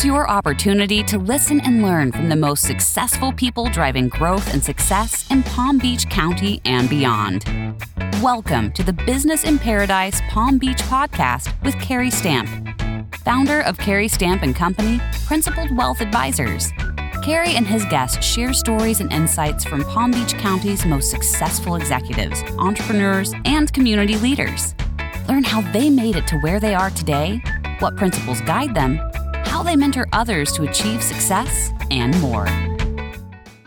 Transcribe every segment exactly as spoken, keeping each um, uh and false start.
Here's your opportunity to listen and learn from the most successful people driving growth and success in Palm Beach County and beyond. Welcome to the Business in Paradise Palm Beach podcast with Carey Stamp, founder of Carey Stamp and Company, Principled Wealth Advisors. Carey and his guests share stories and insights from Palm Beach County's most successful executives, entrepreneurs, and community leaders. Learn how they made it to where they are today, what principles guide them, how they mentor others to achieve success, and more.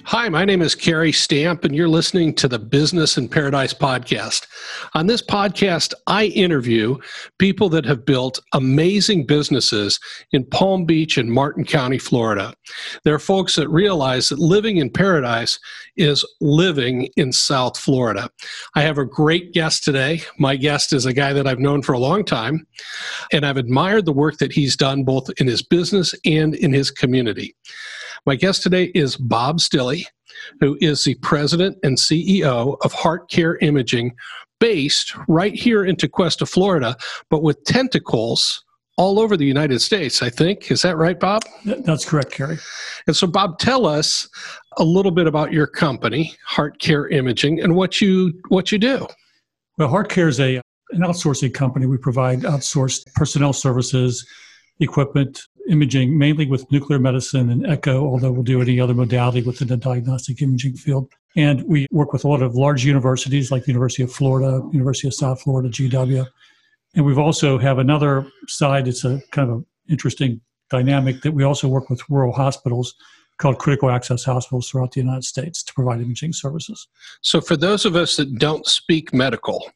Hi, my name is Carey Stamp, and you're listening to the Business in Paradise podcast. On this podcast, I interview people that have built amazing businesses in Palm Beach and Martin County, Florida. There are folks that realize that living in paradise is living in South Florida. I have a great guest today. My guest is a guy that I've known for a long time, and I've admired the work that he's done both in his business and in his community. My guest today is Bob Stille, who is the president and C E O of Heart Care Imaging, based right here in Tequesta, Florida, but with tentacles all over the United States, I think. Is that right, Bob? That's correct, Carey. And so, Bob, tell us a little bit about your company, Heart Care Imaging, and what you what you do. Well, Heart Care is a, an outsourcing company. We provide outsourced personnel services, equipment, imaging, mainly with nuclear medicine and echo, although we'll do any other modality within the diagnostic imaging field. And we work with a lot of large universities like the University of Florida, University of South Florida, G W. And we've also have another side, it's a kind of an interesting dynamic that we also work with rural hospitals called critical access hospitals throughout the United States to provide imaging services. So for those of us that don't speak medical,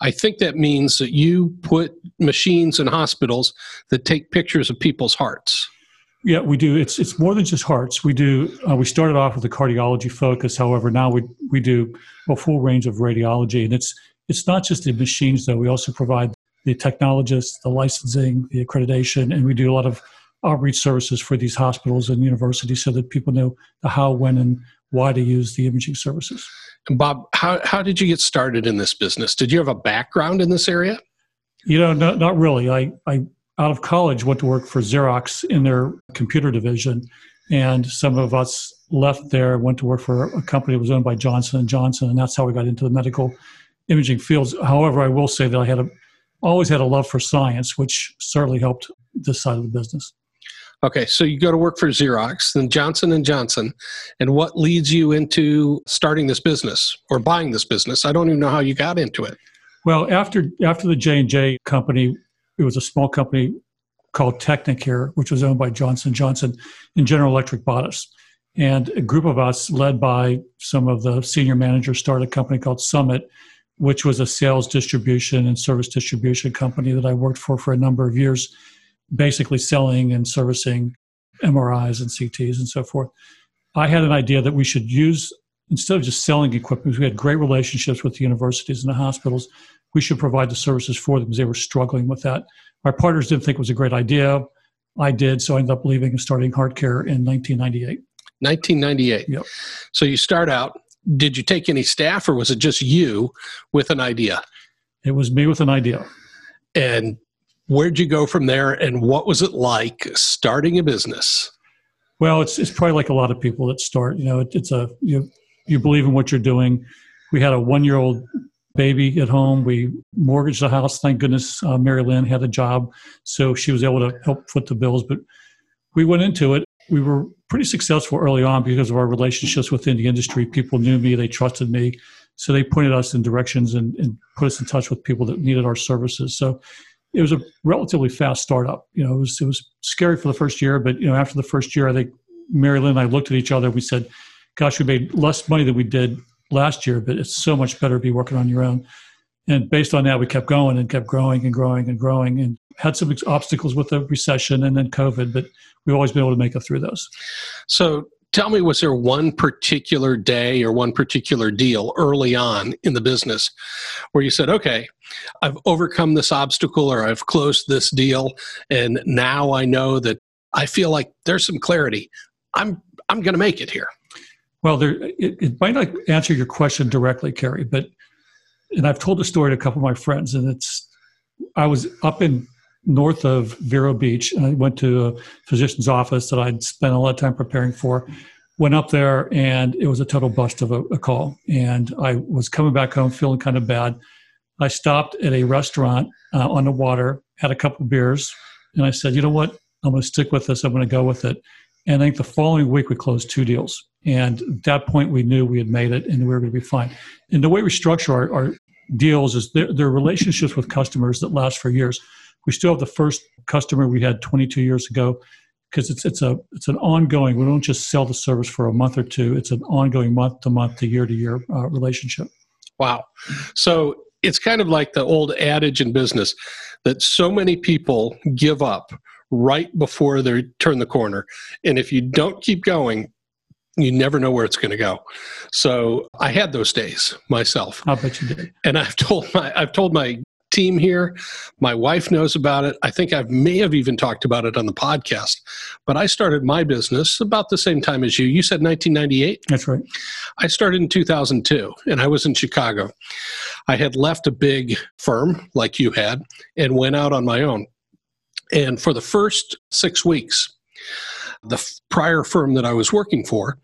I think that means that you put machines in hospitals that take pictures of people's hearts. Yeah, we do. It's it's more than just hearts. We do. Uh, we started off with a cardiology focus. However, now we we do a full range of radiology, and it's it's not just the machines though. We also provide the technologists, the licensing, the accreditation, and we do a lot of outreach services for these hospitals and universities so that people know the how, when, and why to use the imaging services. And Bob, how, how did you get started in this business? Did you have a background in this area? You know, not, not really. I, I, out of college, went to work for Xerox in their computer division. And some of us left there, went to work for a company that was owned by Johnson and Johnson. And that's how we got into the medical imaging fields. However, I will say that I had a, always had a love for science, which certainly helped this side of the business. Okay, so you go to work for Xerox, then Johnson and Johnson, and what leads you into starting this business or buying this business? I don't even know how you got into it. Well, after after the J and J company, it was a small company called Technicare, which was owned by Johnson and Johnson, and General Electric bought us. And a group of us, led by some of the senior managers, started a company called Summit, which was a sales distribution and service distribution company that I worked for for a number of years, basically selling and servicing M R Is and C Ts and so forth. I had an idea that we should use, instead of just selling equipment, we had great relationships with the universities and the hospitals, we should provide the services for them because they were struggling with that. Our partners didn't think it was a great idea. I did, so I ended up leaving and starting Heart Care in nineteen ninety-eight. nineteen ninety-eight. Yep. So you start out, did you take any staff or was it just you with an idea? It was me with an idea. And where'd you go from there, and what was it like starting a business? Well, it's it's probably like a lot of people that start. You know, it, it's a you you believe in what you're doing. We had a one-year-old baby at home. We mortgaged the house. Thank goodness uh, Mary Lynn had a job, so she was able to help foot the bills. But we went into it. We were pretty successful early on because of our relationships within the industry. People knew me. They trusted me. So they pointed us in directions and, and put us in touch with people that needed our services. So it was a relatively fast startup. You know, it was it was scary for the first year, but you know, after the first year, I think Mary Lynn and I looked at each other. We said, "Gosh, we made less money than we did last year, but it's so much better to be working on your own." And based on that, we kept going and kept growing and growing and growing, and had some obstacles with the recession and then COVID, but we've always been able to make it through those. So, tell me, was there one particular day or one particular deal early on in the business where you said, okay, I've overcome this obstacle or I've closed this deal, and now I know that I feel like there's some clarity. I'm I'm going to make it here. Well, there, it, it might not answer your question directly, Carey, but, and I've told the story to a couple of my friends, and it's, I was up in north of Vero Beach. I went to a physician's office that I'd spent a lot of time preparing for. Went up there, and it was a total bust of a, a call. And I was coming back home feeling kind of bad. I stopped at a restaurant uh, on the water, had a couple beers, and I said, you know what? I'm going to stick with this. I'm going to go with it. And I think the following week, we closed two deals. And at that point, we knew we had made it and we were going to be fine. And the way we structure our, our deals is they're, they're relationships with customers that last for years. We still have the first customer we had twenty-two years ago because it's it's a it's an ongoing. We don't just sell the service for a month or two. It's an ongoing month-to-month, to year-to-year uh, relationship. Wow. So it's kind of like the old adage in business that so many people give up right before they turn the corner. And if you don't keep going, you never know where it's going to go. So I had those days myself. I bet you did. And I've told my I've told my team here. My wife knows about it. I think I may have even talked about it on the podcast. But I started my business about the same time as you. You said nineteen ninety-eight? That's right. I started in two thousand two, and I was in Chicago. I had left a big firm like you had and went out on my own. And for the first six weeks, the f- prior firm that I was working for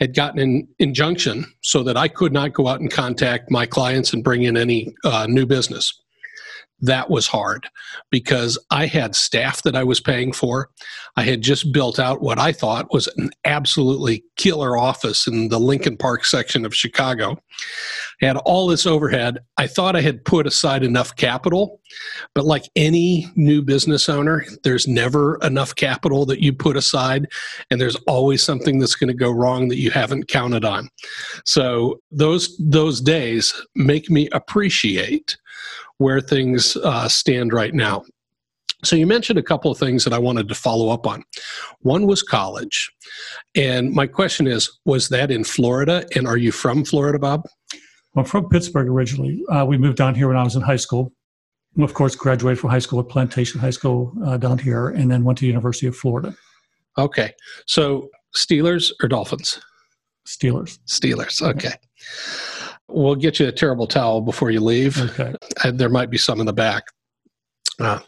had gotten an injunction so that I could not go out and contact my clients and bring in any uh, new business. That was hard because I had staff that I was paying for. I had just built out what I thought was an absolutely killer office in the Lincoln Park section of Chicago. I had all this overhead. I thought I had put aside enough capital, but like any new business owner, there's never enough capital that you put aside, and there's always something that's going to go wrong that you haven't counted on. So those those days make me appreciate where things uh, stand right now. So you mentioned a couple of things that I wanted to follow up on. One was college. And my question is, was that in Florida? And are you from Florida, Bob? Well, I'm from Pittsburgh originally. Uh, we moved down here when I was in high school. And of course, graduated from high school at Plantation High School uh, down here, and then went to the University of Florida. Okay. So Steelers or Dolphins? Steelers. Steelers. Okay. We'll get you a terrible towel before you leave. Okay. And there might be some in the back. Uh,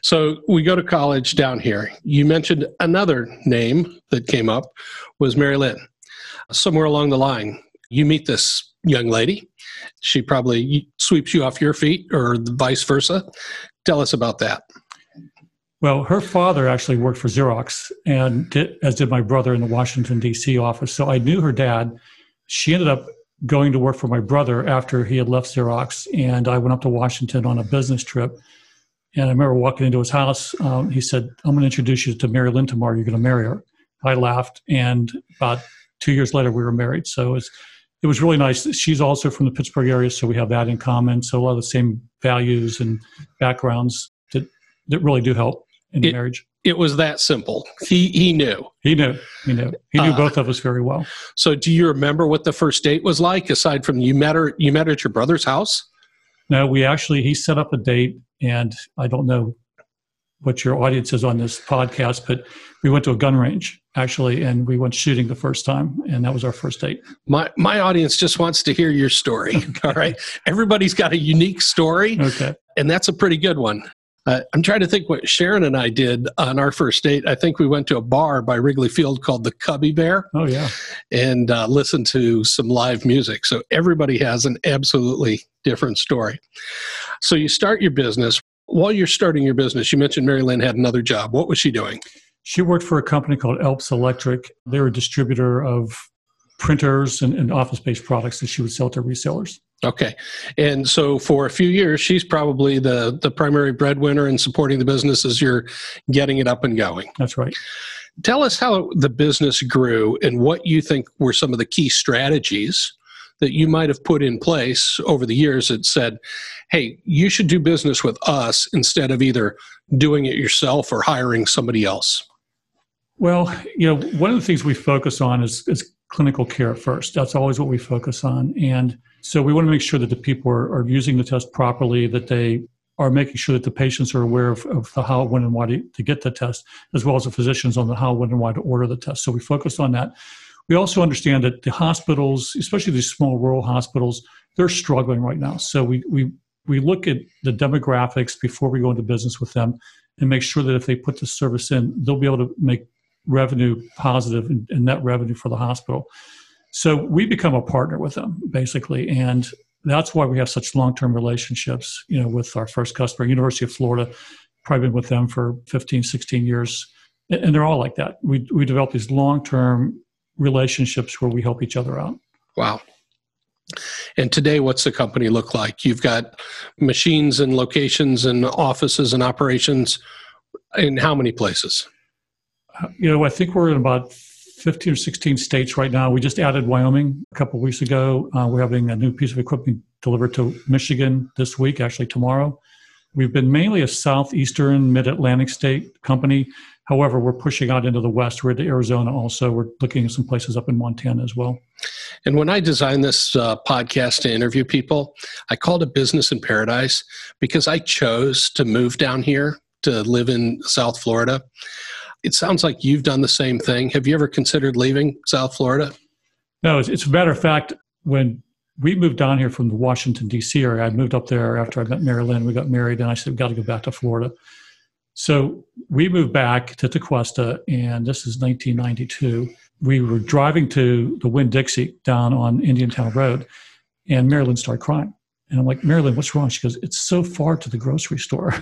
so we go to college down here. You mentioned another name that came up was Mary Lynn. Somewhere along the line, you meet this young lady. She probably sweeps you off your feet or vice versa. Tell us about that. Well, her father actually worked for Xerox, and did, as did my brother in the Washington, D C office. So I knew her dad. She ended up going to work for my brother after he had left Xerox, and I went up to Washington on a business trip. And I remember walking into his house. Um, he said, I'm going to introduce you to Mary Lynn tomorrow. You're going to marry her. I laughed, and about two years later, we were married. So it's, it was really nice. She's also from the Pittsburgh area, so we have that in common. So a lot of the same values and backgrounds that, that really do help in it, marriage. It was that simple. He he knew. He knew. He knew. He knew uh, both of us very well. So do you remember what the first date was like, aside from you met her, you met her at your brother's house? No, we actually, he set up a date, and I don't know what your audience is on this podcast, but we went to a gun range, actually, and we went shooting the first time, and that was our first date. My my audience just wants to hear your story, okay. All right? Everybody's got a unique story, okay, and that's a pretty good one. Uh, I'm trying to think what Sharon and I did on our first date. I think we went to a bar by Wrigley Field called the Cubby Bear. Oh, yeah. And uh, listened to some live music. So everybody has an absolutely different story. So you start your business. While you're starting your business, you mentioned Mary Lynn had another job. What was she doing? She worked for a company called Alps Electric. They were a distributor of printers and, and office-based products that she would sell to resellers. Okay. And so for a few years, she's probably the, the primary breadwinner and supporting the business as you're getting it up and going. That's right. Tell us how the business grew and what you think were some of the key strategies that you might have put in place over the years that said, hey, you should do business with us instead of either doing it yourself or hiring somebody else. Well, you know, one of the things we focus on is, is clinical care first. That's always what we focus on. And so we want to make sure that the people are, are using the test properly, that they are making sure that the patients are aware of, of the how, when, and why to, to get the test, as well as the physicians on the how, when, and why to order the test. So we focus on that. We also understand that the hospitals, especially these small rural hospitals, they're struggling right now. So we, we we look at the demographics before we go into business with them and make sure that if they put the service in, they'll be able to make revenue positive and, and net revenue for the hospital. So we become a partner with them, basically. And that's why we have such long-term relationships, you know, with our first customer, University of Florida, probably been with them for fifteen, sixteen years. And they're all like that. We we develop these long-term relationships where we help each other out. Wow. And today, what's the company look like? You've got machines and locations and offices and operations in how many places? You know, I think we're in about fifteen or sixteen states right now. We just added Wyoming a couple of weeks ago. Uh, we're having a new piece of equipment delivered to Michigan this week, actually tomorrow. We've been mainly a southeastern, mid-Atlantic state company. However, we're pushing out into the West. We're into Arizona also. We're looking at some places up in Montana as well. And when I designed this uh, podcast to interview people, I called it Business in Paradise because I chose to move down here to live in South Florida. It sounds like you've done the same thing. Have you ever considered leaving South Florida? No, it's, it's a matter of fact, when we moved down here from the Washington, D C area, I moved up there after I met Mary Lynn. We got married, and I said, we've got to go back to Florida. So we moved back to Tequesta, and this is nineteen ninety-two. We were driving to the Winn-Dixie down on Indiantown Road, and Mary Lynn started crying. And I'm like, Mary Lynn, what's wrong? She goes, it's so far to the grocery store.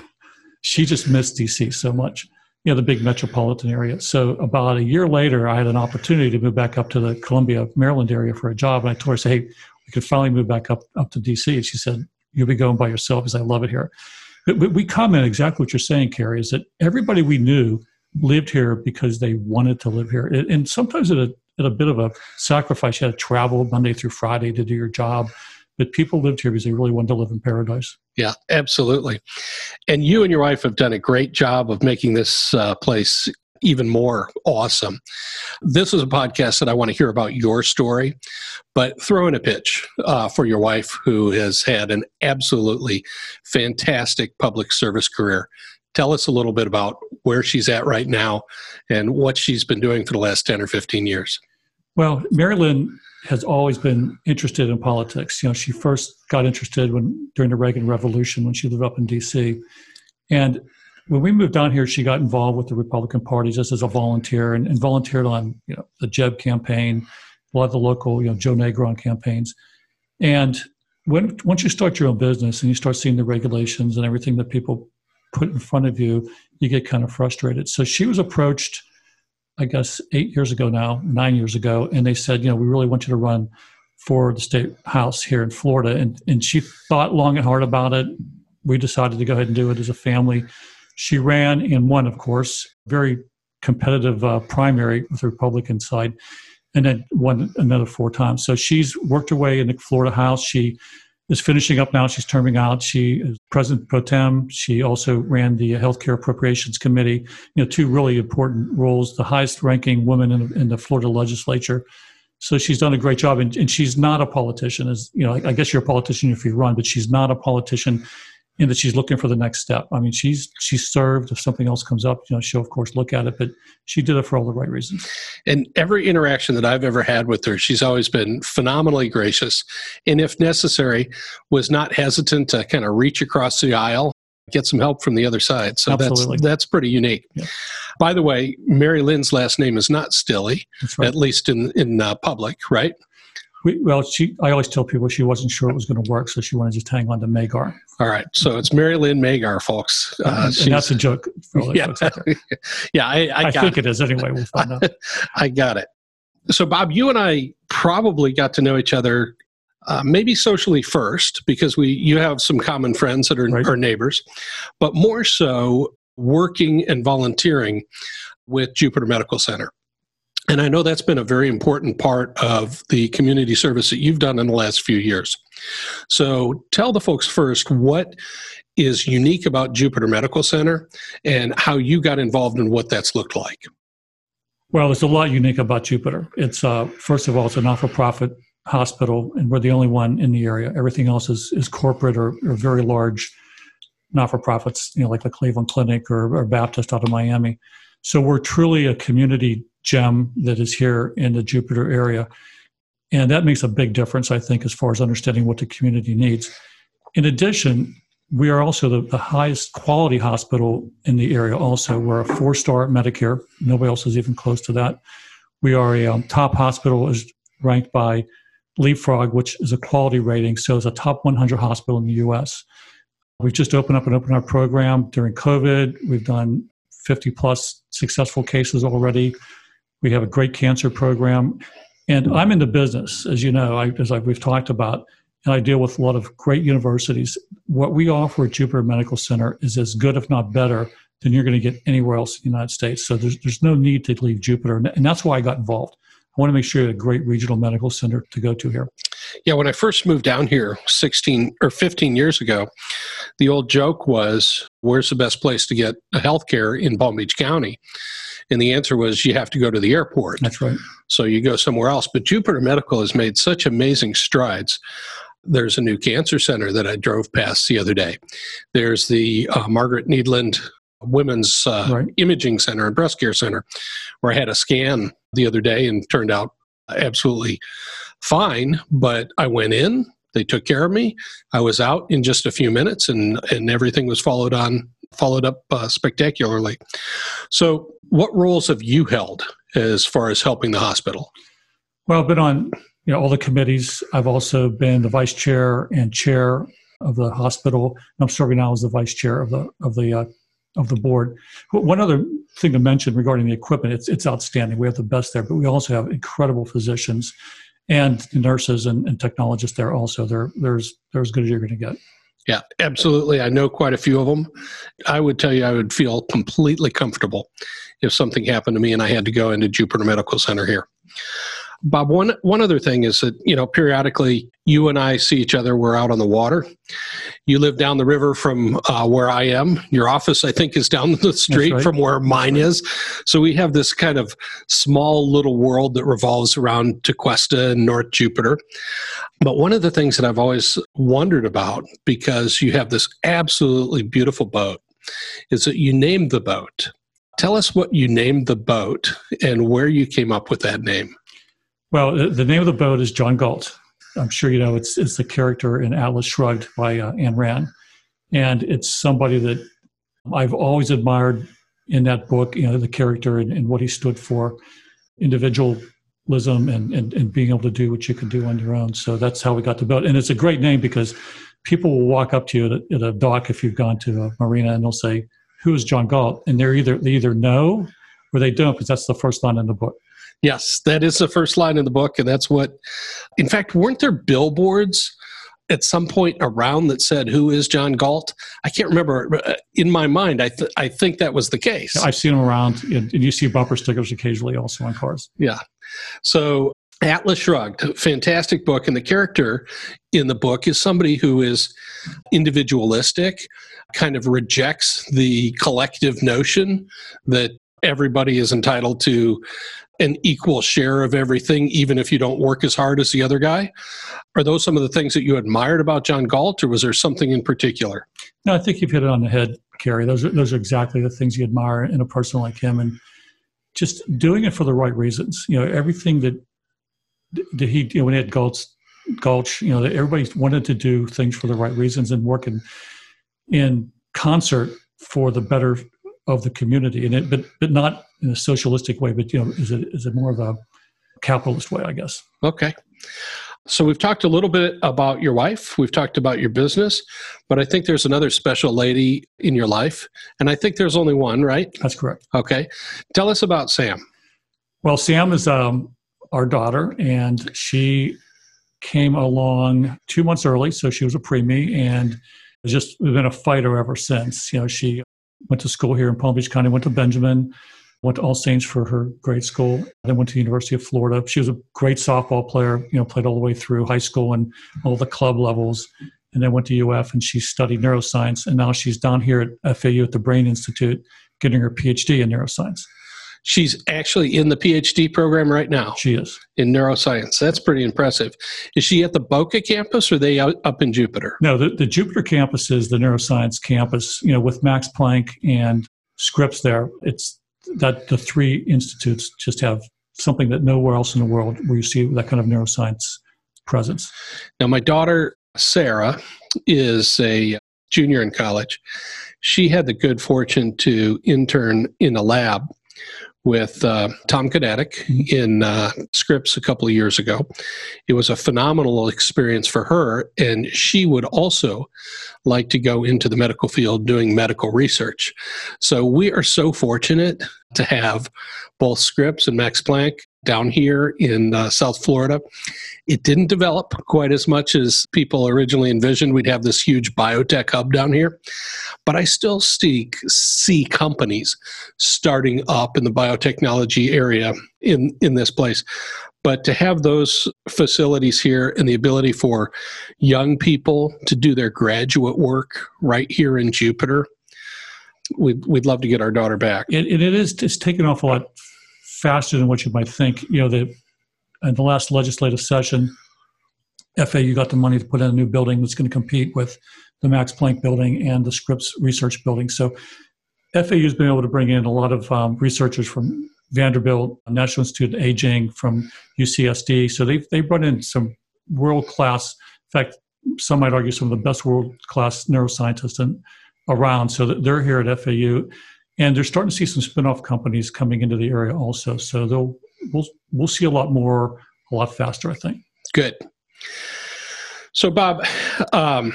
She just missed D C so much. You know, the big metropolitan area. So about a year later, I had an opportunity to move back up to the Columbia, Maryland area for a job. And I told her, say, hey, we could finally move back up, up to D C And she said, you'll be going by yourself because I love it here. But, but we comment exactly what you're saying, Carey, is that everybody we knew lived here because they wanted to live here. It, and sometimes at a, at a bit of a sacrifice, you had to travel Monday through Friday to do your job. But people lived here because they really wanted to live in paradise. Yeah, absolutely. And you and your wife have done a great job of making this uh, place even more awesome. This is a podcast that I want to hear about your story, but throw in a pitch uh, for your wife who has had an absolutely fantastic public service career. Tell us a little bit about where she's at right now and what she's been doing for the last ten or fifteen years. Well, Mary Lynn has always been interested in politics. You know, she first got interested when during the Reagan Revolution when she lived up in D C And when we moved down here, she got involved with the Republican Party just as a volunteer and, and volunteered on, you know, the Jeb campaign, a lot of the local, you know, Joe Negron campaigns. And when once you start your own business and you start seeing the regulations and everything that people put in front of you, you get kind of frustrated. So she was approached, I guess, eight years ago now, nine years ago. And they said, you know, we really want you to run for the state house here in Florida. And and she thought long and hard about it. We decided to go ahead and do it as a family. She ran and won, of course, very competitive uh, primary with the Republican side, and then won another four times. So she's worked her way in the Florida house. She is finishing up now. She's terming out. She is president pro tem. She also ran the Healthcare Appropriations Committee, you know, two really important roles, the highest ranking woman in, in the Florida legislature. So she's done a great job. And, and she's not a politician. As you know, I, I guess you're a politician if you run, but she's not a politician in that she's looking for the next step. I mean, she's she's served. If something else comes up, you know, she'll, of course, look at it. But she did it for all the right reasons. And every interaction that I've ever had with her, she's always been phenomenally gracious. And if necessary, was not hesitant to kind of reach across the aisle, get some help from the other side. So Absolutely. that's that's pretty unique. Yeah. By the way, Mary Lynn's last name is not Stilley, right. At least in, in uh, public, right? We, well, she, I always tell people she wasn't sure it was going to work, so she wanted to just hang on to Magar. All right. So it's Mary Lynn Magar, folks. Uh, and, and that's a joke. For yeah, folks out there. yeah, I, I, I got think it. it is anyway. We'll find out. I got it. So, Bob, you and I probably got to know each other uh, maybe socially first because we you have some common friends that are right. our neighbors, but more so working and volunteering with Jupiter Medical Center. And I know that's been a very important part of the community service that you've done in the last few years. So tell the folks first what is unique about Jupiter Medical Center and how you got involved and what that's looked like. Well, there's a lot unique about Jupiter. It's uh, first of all, it's a not-for-profit hospital, and we're the only one in the area. Everything else is is corporate or, or very large not-for-profits, you know, like the Cleveland Clinic or, or Baptist out of Miami. So we're truly a community gem that is here in the Jupiter area. And that makes a big difference, I think, as far as understanding what the community needs. In addition, we are also the, the highest quality hospital in the area also. We're a four-star Medicare. Nobody else is even close to that. We are a um, top hospital is ranked by LeapFrog, which is a quality rating, so it's a top one hundred hospital in the U S. We've just opened up an open heart program during COVID. We've done fifty plus successful cases already. We have a great cancer program. And I'm in the business, as you know, I, as I, we've talked about, and I deal with a lot of great universities. What we offer at Jupiter Medical Center is as good, if not better, than you're going to get anywhere else in the United States. So there's there's no need to leave Jupiter. And that's why I got involved. I want to make sure you have a great regional medical center to go to here. Yeah, when I first moved down here sixteen or fifteen years ago, the old joke was, where's the best place to get healthcare in Palm Beach County? And the answer was, you have to go to the airport. That's right. So you go somewhere else. But Jupiter Medical has made such amazing strides. There's a new cancer center that I drove past the other day. There's the uh, Margaret Needland Women's uh, right. Imaging Center and Breast Care Center, where I had a scan the other day and turned out absolutely fine. But I went in, they took care of me. I was out in just a few minutes, and, and everything was followed on, followed up uh, spectacularly. So what roles have you held as far as helping the hospital? Well, I've been on you know, all the committees. I've also been the vice chair and chair of the hospital. And I'm serving now as the vice chair of the of the uh, of the board. One other thing to mention regarding the equipment, it's it's outstanding. We have the best there, but we also have incredible physicians and nurses and, and technologists there also. They're, they're, as, they're as good as you're going to get. Yeah, absolutely. I know quite a few of them. I would tell you I would feel completely comfortable if something happened to me and I had to go into Jupiter Medical Center here. Bob, one one other thing is that, you know, periodically you and I see each other. We're out on the water. You live down the river from uh, where I am. Your office, I think, is down the street right. from where mine is. So we have this kind of small little world that revolves around Tequesta and North Jupiter. But one of the things that I've always wondered about, because you have this absolutely beautiful boat, is that you named the boat. Tell us what you named the boat and where you came up with that name. Well, the name of the boat is John Galt. I'm sure you know it's it's the character in Atlas Shrugged by uh, Ayn Rand. And it's somebody that I've always admired in that book, you know, the character and, and what he stood for, individualism and, and, and being able to do what you can do on your own. So that's how we got the boat. And it's a great name because people will walk up to you at a, at a dock if you've gone to a marina and they'll say, who is John Galt? And they're either they either know or they don't, because that's the first line in the book. Yes, that is the first line in the book, and that's what, in fact, weren't there billboards at some point around that said, who is John Galt? I can't remember. In my mind, I th- I think that was the case. I've seen them around, and you see bumper stickers occasionally also on cars. Yeah. So Atlas Shrugged, fantastic book, and the character in the book is somebody who is individualistic, kind of rejects the collective notion that everybody is entitled to an equal share of everything, even if you don't work as hard as the other guy. Are those some of the things that you admired about John Galt, or was there something in particular? No, I think you've hit it on the head, Carey. Those are, those are exactly the things you admire in a person like him, and just doing it for the right reasons. You know, everything that, that he, you know, when he had Galt's Gulch, you know, that everybody wanted to do things for the right reasons and work in, in concert for the better of the community, and it, but but not in a socialistic way, but you know, is it is it more of a capitalist way, I guess. Okay. So we've talked a little bit about your wife. We've talked about your business, but I think there's another special lady in your life, and I think there's only one, right? That's correct. Okay. Tell us about Sam. Well, Sam is um, our daughter, and she came along two months early, so she was a preemie, and just we've been a fighter ever since. You know, she went to school here in Palm Beach County, went to Benjamin, went to All Saints for her grade school, then went to the University of Florida. She was a great softball player, you know, played all the way through high school and all the club levels, and then went to U F, and she studied neuroscience, and now she's down here at F A U at the Brain Institute getting her P H D in neuroscience. She's actually in the P H D program right now. She is. In neuroscience. That's pretty impressive. Is she at the Boca campus, or are they out, up in Jupiter? No, the, the Jupiter campus is the neuroscience campus, you know, with Max Planck and Scripps there. It's that the three institutes just have something that nowhere else in the world where you see that kind of neuroscience presence. Now, my daughter Sarah is a junior in college. She had the good fortune to intern in a lab with uh, Tom Kadedic in uh, Scripps a couple of years ago. It was a phenomenal experience for her, and she would also like to go into the medical field doing medical research. So we are so fortunate to have both Scripps and Max Planck down here in uh, South Florida. It didn't develop quite as much as people originally envisioned. We'd have this huge biotech hub down here, but I still see, see companies starting up in the biotechnology area in, in this place. But to have those facilities here and the ability for young people to do their graduate work right here in Jupiter, we'd, we'd love to get our daughter back. It, it is, it's taken off a lot faster than what you might think. You know, the, in the last legislative session, F A U got the money to put in a new building that's going to compete with the Max Planck building and the Scripps Research Building. So F A U's been able to bring in a lot of um, researchers from Vanderbilt, National Institute of Aging, from U C S D. So they they brought in some world-class, in fact, some might argue some of the best world-class neuroscientists in, around. So they're here at F A U. And they're starting to see some spin-off companies coming into the area also. So they'll, we'll, we'll see a lot more, a lot faster, I think. Good. So, Bob, um,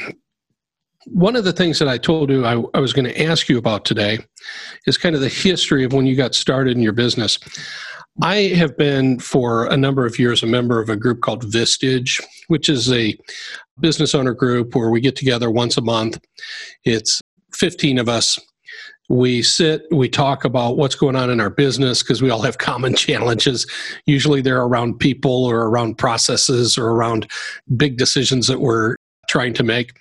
one of the things that I told you I, I was going to ask you about today is kind of the history of when you got started in your business. I have been for a number of years a member of a group called Vistage, which is a business owner group where we get together once a month. It's fifteen of us. We sit, we talk about what's going on in our business because we all have common challenges. Usually they're around people or around processes or around big decisions that we're trying to make.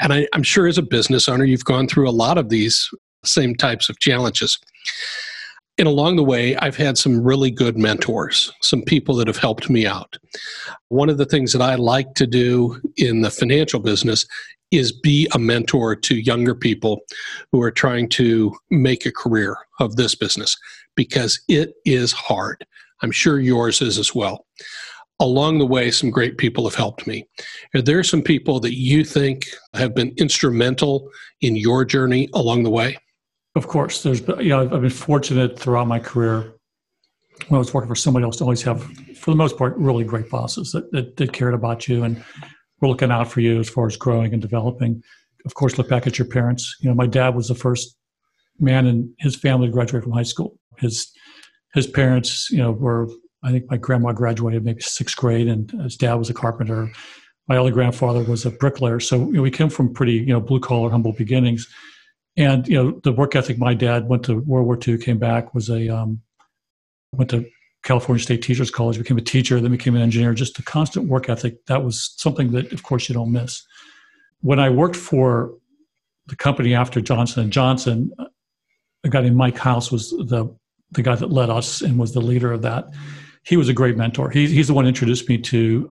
And I, I'm sure as a business owner, you've gone through a lot of these same types of challenges. And along the way, I've had some really good mentors, some people that have helped me out. One of the things that I like to do in the financial business is be a mentor to younger people who are trying to make a career of this business, because it is hard. I'm sure yours is as well. Along the way, some great people have helped me. Are there some people that you think have been instrumental in your journey along the way? Of course. There's, you know, I've been fortunate throughout my career when I was working for somebody else to always have, for the most part, really great bosses that, that, that cared about you and we're looking out for you as far as growing and developing. Of course, look back at your parents. You know, my dad was the first man in his family to graduate from high school. His his parents, you know, were, I think my grandma graduated maybe sixth grade, and his dad was a carpenter. My other grandfather was a bricklayer. So you know, we came from pretty, you know, blue-collar, humble beginnings. And, you know, the work ethic, my dad went to World War Two, came back, was a, um, went to California State Teachers College, became a teacher, then became an engineer. Just the constant work ethic, that was something that, of course, you don't miss. When I worked for the company after Johnson and Johnson, a guy named Mike House was the, the guy that led us and was the leader of that. He was a great mentor. He, he's the one who introduced me to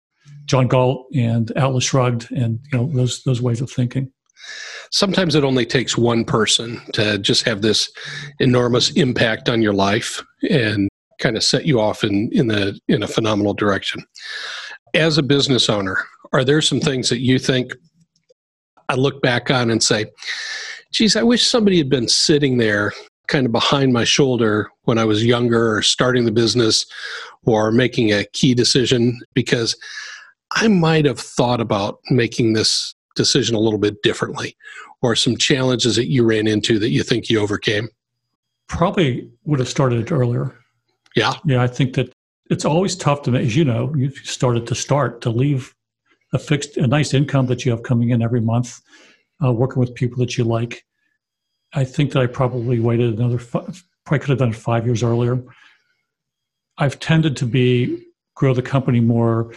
John Galt and Atlas Shrugged and you know those those ways of thinking. Sometimes it only takes one person to just have this enormous impact on your life and kind of set you off in, in the in a phenomenal direction. As a business owner, are there some things that you think I look back on and say, geez, I wish somebody had been sitting there kind of behind my shoulder when I was younger or starting the business or making a key decision, because I might have thought about making this decision a little bit differently, or some challenges that you ran into that you think you overcame? Probably would have started it earlier. Yeah. Yeah, I think that it's always tough to, as you know, you've started to start to leave a fixed, a nice income that you have coming in every month, uh, working with people that you like. I think that I probably waited another, five, probably could have done it five years earlier. I've tended to be, grow the company more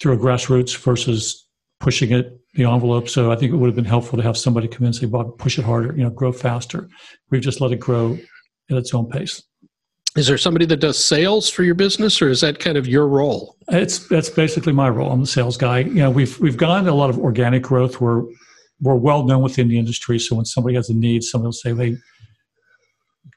through a grassroots versus pushing it, the envelope. So I think it would have been helpful to have somebody come in and say, Bob, push it harder, you know, grow faster. We've just let it grow at its own pace. Is there somebody that does sales for your business, or is that kind of your role? It's that's basically my role. I'm the sales guy. You know, we've we've gotten a lot of organic growth. We're we're well known within the industry. So when somebody has a need, somebody will say, "Hey,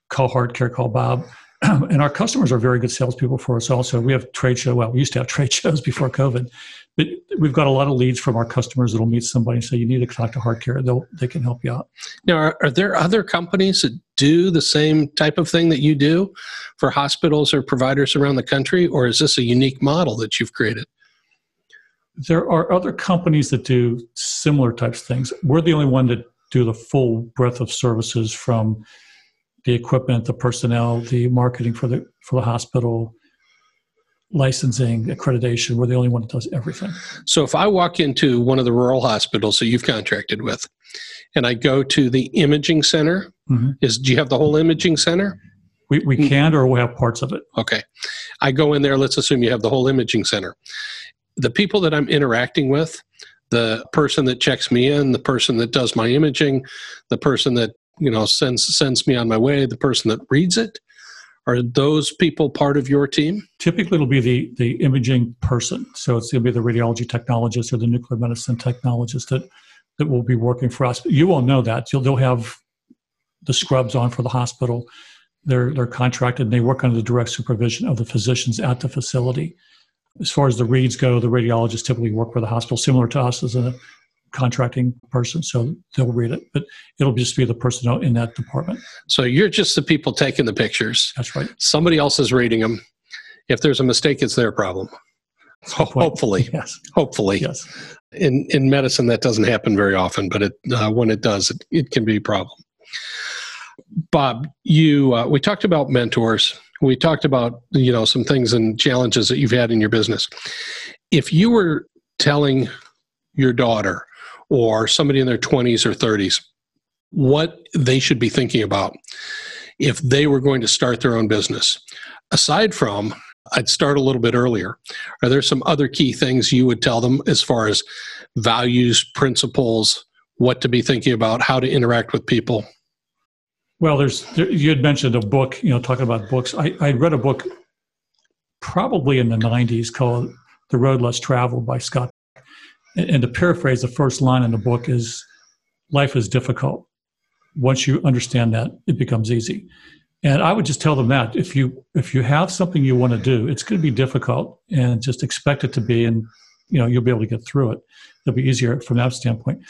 call Heart Care, call Bob." and our customers are very good salespeople for us also. We have trade show, well, we used to have trade shows before COVID, but we've got a lot of leads from our customers that'll meet somebody and say, you need to talk to Heart Care. They'll, they can help you out. Now, are, are there other companies that do the same type of thing that you do for hospitals or providers around the country, or is this a unique model that you've created? There are other companies that do similar types of things. We're the only one that do the full breadth of services from the equipment, the personnel, the marketing for the for the hospital, licensing, accreditation. We're the only one that does everything. So if I walk into one of the rural hospitals that you've contracted with, and I go to the imaging center, mm-hmm. is do you have the whole imaging center? We, we can, or we have parts of it. Okay. I go in there, let's assume you have the whole imaging center. The people that I'm interacting with, the person that checks me in, the person that does my imaging, the person that, you know, sends sends me on my way, the person that reads it, are those people part of your team? Typically, it'll be the, the imaging person. So it's going to be the radiology technologist or the nuclear medicine technologist that, that will be working for us. You won't know that. You'll, they'll have the scrubs on for the hospital. They're, they're contracted, and they work under the direct supervision of the physicians at the facility. As far as the reads go, the radiologists typically work for the hospital, similar to us as a contracting person, so they'll read it, but it'll just be the personnel in that department. So you're just the people taking the pictures. That's right. Somebody else is reading them. If there's a mistake, it's their problem. Ho- hopefully. Yes. Hopefully. Yes. In in medicine, that doesn't happen very often, but it, uh, when it does, it, it can be a problem. Bob, you uh, we talked about mentors. We talked about, you know, some things and challenges that you've had in your business. If you were telling your daughter or somebody in their twenties or thirties what they should be thinking about if they were going to start their own business, aside from, I'd start a little bit earlier, are there some other key things you would tell them as far as values, principles, what to be thinking about, how to interact with people? Well, there's there, you had mentioned a book, you know, talking about books. I, I read a book probably in the nineties called The Road Less Traveled by Scott. And, and to paraphrase, the first line in the book is, life is difficult. Once you understand that, it becomes easy. And I would just tell them that if you if you have something you want to do, it's going to be difficult, and just expect it to be, and you know, you'll be able to get through it. It'll be easier from that standpoint.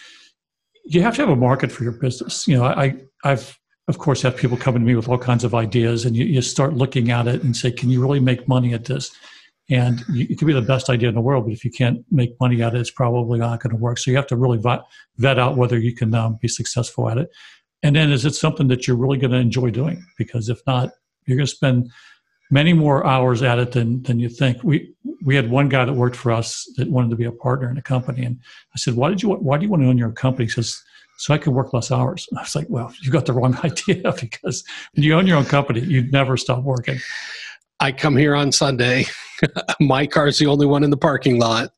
You have to have a market for your business. You know, I I've of course have people coming to me with all kinds of ideas, and you, you start looking at it and say, can you really make money at this? And you, it could be the best idea in the world, but if you can't make money at it, it's probably not going to work. So you have to really vet out whether you can um, be successful at it. And then is it something that you're really going to enjoy doing? Because if not, you're going to spend many more hours at it than than you think. We we had one guy that worked for us that wanted to be a partner in a company. And I said, why did you why do you want to own your own company? He says, so I could work less hours. I was like, well, you got the wrong idea, because when you own your own company, you'd never stop working. I come here on Sunday. My car's the only one in the parking lot.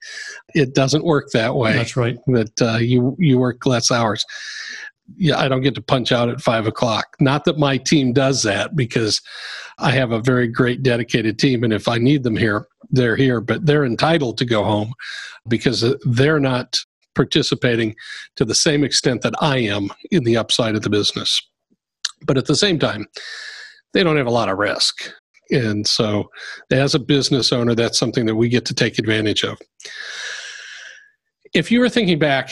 It doesn't work that way. That's right. That uh, you you work less hours. Yeah, I don't get to punch out at five o'clock. Not that my team does that, because I have a very great dedicated team, and if I need them here, they're here. But they're entitled to go home because they're not participating to the same extent that I am in the upside of the business. But at the same time, they don't have a lot of risk. And so as a business owner, that's something that we get to take advantage of. If you were thinking back,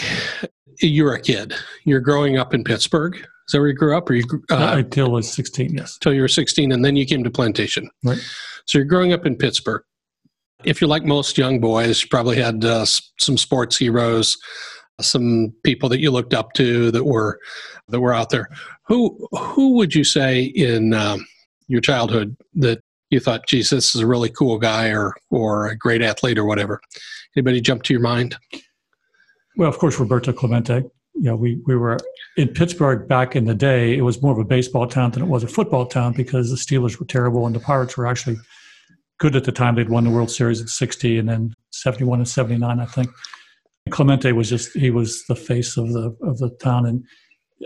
you were a kid, you're growing up in Pittsburgh. Is that where you grew up? Or you, uh, until I was sixteen, yes. Until you were sixteen, and then you came to Plantation. Right. So you're growing up in Pittsburgh. If you're like most young boys, you probably had uh, some sports heroes, some people that you looked up to that were that were out there. Who who would you say in um, your childhood that you thought, geez, this is a really cool guy, or or a great athlete or whatever? Anybody jump to your mind? Well, of course, Roberto Clemente. You know, we, we were in Pittsburgh back in the day. It was more of a baseball town than it was a football town, because the Steelers were terrible and the Pirates were actually good at the time. They'd won the World Series in sixty and then seventy-one and seventy-nine, I think. Clemente was just, he was the face of the of the town. And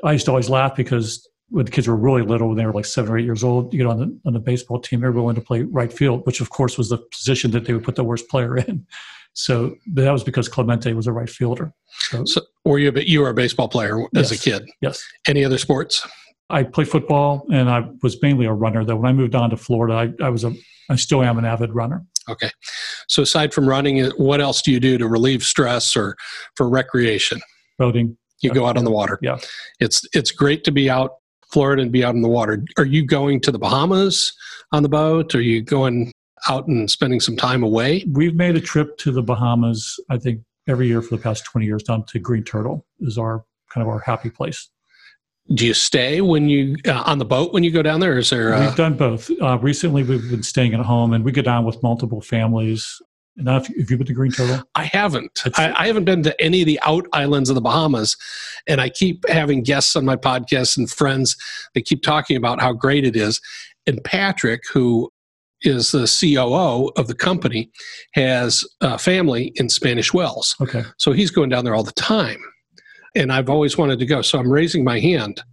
I used to always laugh, because when the kids were really little, when they were like seven or eight years old, you know, on the, on the baseball team, everyone wanted to play right field, which of course was the position that they would put the worst player in. So that was because Clemente was a right fielder. So, so were you, a, you were a baseball player as yes, a kid? Yes. Any other sports? I played football, and I was mainly a runner, though. When I moved on to Florida, I, I was a, I still am an avid runner. Okay. So aside from running, what else do you do to relieve stress or for recreation? Boating. You go out on the water. Yeah. It's it's great to be out Florida and be out on the water. Are you going to the Bahamas on the boat? Are you going out and spending some time away? We've made a trip to the Bahamas, I think, every year for the past twenty years, down to Green Turtle is our kind of our happy place. Do you stay when you uh, on the boat when you go down there? Or is there a... We've done both. Uh, recently, we've been staying at home, and we go down with multiple families. Now, if you've been to Green Turtle? I haven't. I, I haven't been to any of the out islands of the Bahamas. And I keep having guests on my podcast and friends that keep talking about how great it is. And Patrick, who is the C O O of the company, has a family in Spanish Wells. Okay. So he's going down there all the time. And I've always wanted to go. So I'm raising my hand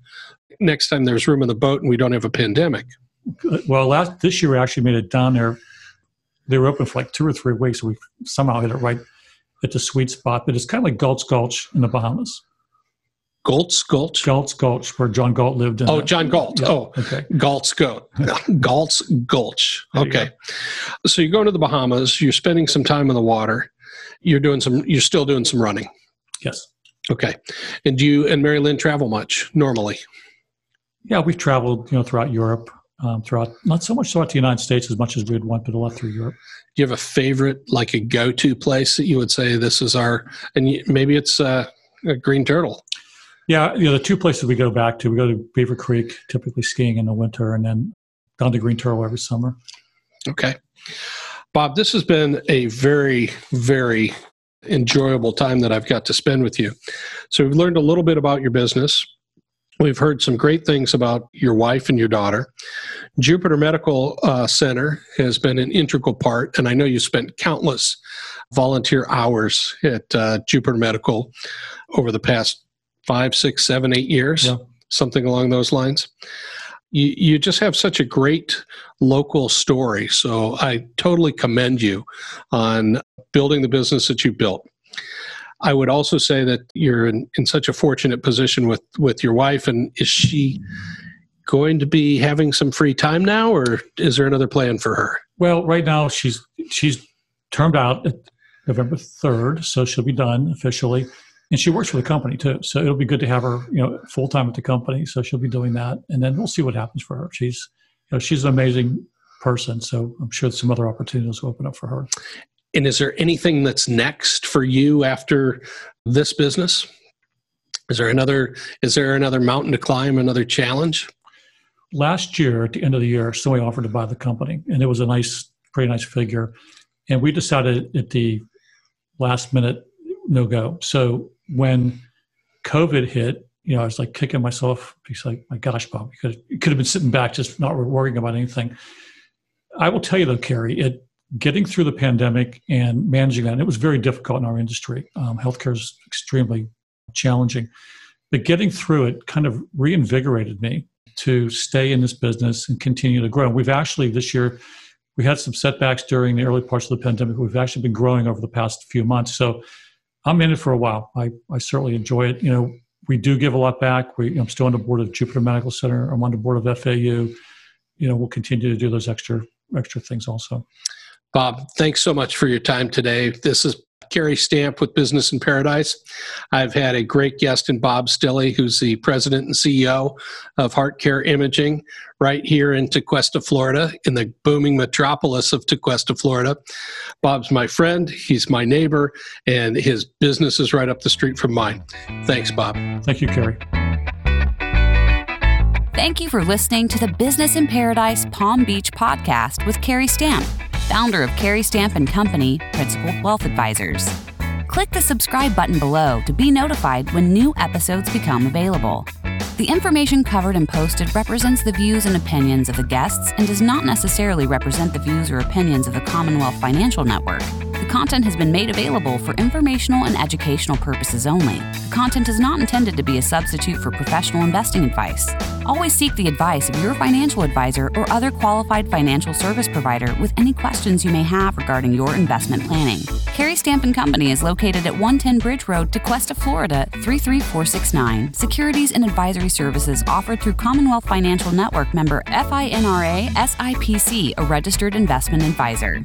next time there's room in the boat and we don't have a pandemic. Well, last this year, we actually made it down there. They were open for like two or three weeks. We somehow hit it right at the sweet spot. But it's kind of like Galt's Gulch in the Bahamas. Galt's Gulch? Galt's Gulch, where John Galt lived. In oh, the, John Galt. Yeah, oh, okay. Galt's Gulch. Galt's Gulch. Okay. You so you're going to the Bahamas. You're spending some time in the water. You're doing some. You're still doing some running. Yes. Okay. And do you and Mary Lynn travel much normally? Yeah, we've traveled, you know, throughout Europe. Um, throughout, not so much throughout the United States as much as we'd want, but a lot through Europe. Do you have a favorite, like a go-to place that you would say this is our, and you, maybe it's uh, a Green Turtle? Yeah, you know, the two places we go back to, we go to Beaver Creek, typically skiing in the winter, and then down to Green Turtle every summer. Okay. Bob, this has been a very, very enjoyable time that I've got to spend with you. So we've learned a little bit about your business. We've heard some great things about your wife and your daughter. Jupiter Medical uh, Center has been an integral part, and I know you spent countless volunteer hours at uh, Jupiter Medical over the past five, six, seven, eight years, yeah. Something along those lines. You, you just have such a great local story, so I totally commend you on building the business that you built. I would also say that you're in, in such a fortunate position with, with your wife. And is she going to be having some free time now, or is there another plan for her? Well, right now she's she's termed out November third, so she'll be done officially. And she works for the company too, so it'll be good to have her, you know, full time at the company. So she'll be doing that, and then we'll see what happens for her. She's, you know, she's an amazing person, so I'm sure some other opportunities will open up for her. And is there anything that's next for you after this business? Is there another is there another mountain to climb, another challenge? Last year, at the end of the year, somebody offered to buy the company, and it was a nice, pretty nice figure. And we decided at the last minute, no go. So when COVID hit, you know, I was like kicking myself. He's like, my gosh, Bob, you could, you could have been sitting back just not worrying about anything. I will tell you though, Carey, it getting through the pandemic and managing that, and it was very difficult in our industry. Um, healthcare is extremely challenging. But getting through it kind of reinvigorated me to stay in this business and continue to grow. And we've actually, this year, we had some setbacks during the early parts of the pandemic. We've actually been growing over the past few months. So I'm in it for a while. I, I certainly enjoy it. You know, we do give a lot back. We, I'm still on the board of Jupiter Medical Center. I'm on the board of F A U. You know, we'll continue to do those extra extra things also. Bob, thanks so much for your time today. This is Carey Stamp with Business in Paradise. I've had a great guest in Bob Stille, who's the president and C E O of Heart Care Imaging, right here in Tequesta, Florida, in the booming metropolis of Tequesta, Florida. Bob's my friend, he's my neighbor, and his business is right up the street from mine. Thanks, Bob. Thank you, Carey. Thank you for listening to the Business in Paradise Palm Beach podcast with Carey Stamp, founder of Carey Stamp and Company, Principled Wealth Advisors. Click the subscribe button below to be notified when new episodes become available. The information covered and posted represents the views and opinions of the guests and does not necessarily represent the views or opinions of the Commonwealth Financial Network, the content has been made available for informational and educational purposes only. The content is not intended to be a substitute for professional investing advice. Always seek the advice of your financial advisor or other qualified financial service provider with any questions you may have regarding your investment planning. Carey Stamp and Company is located at one ten Bridge Road, DeQuesta, Florida, three three four six nine. Securities and advisory services offered through Commonwealth Financial Network member F I N R A S I P C, a registered investment advisor.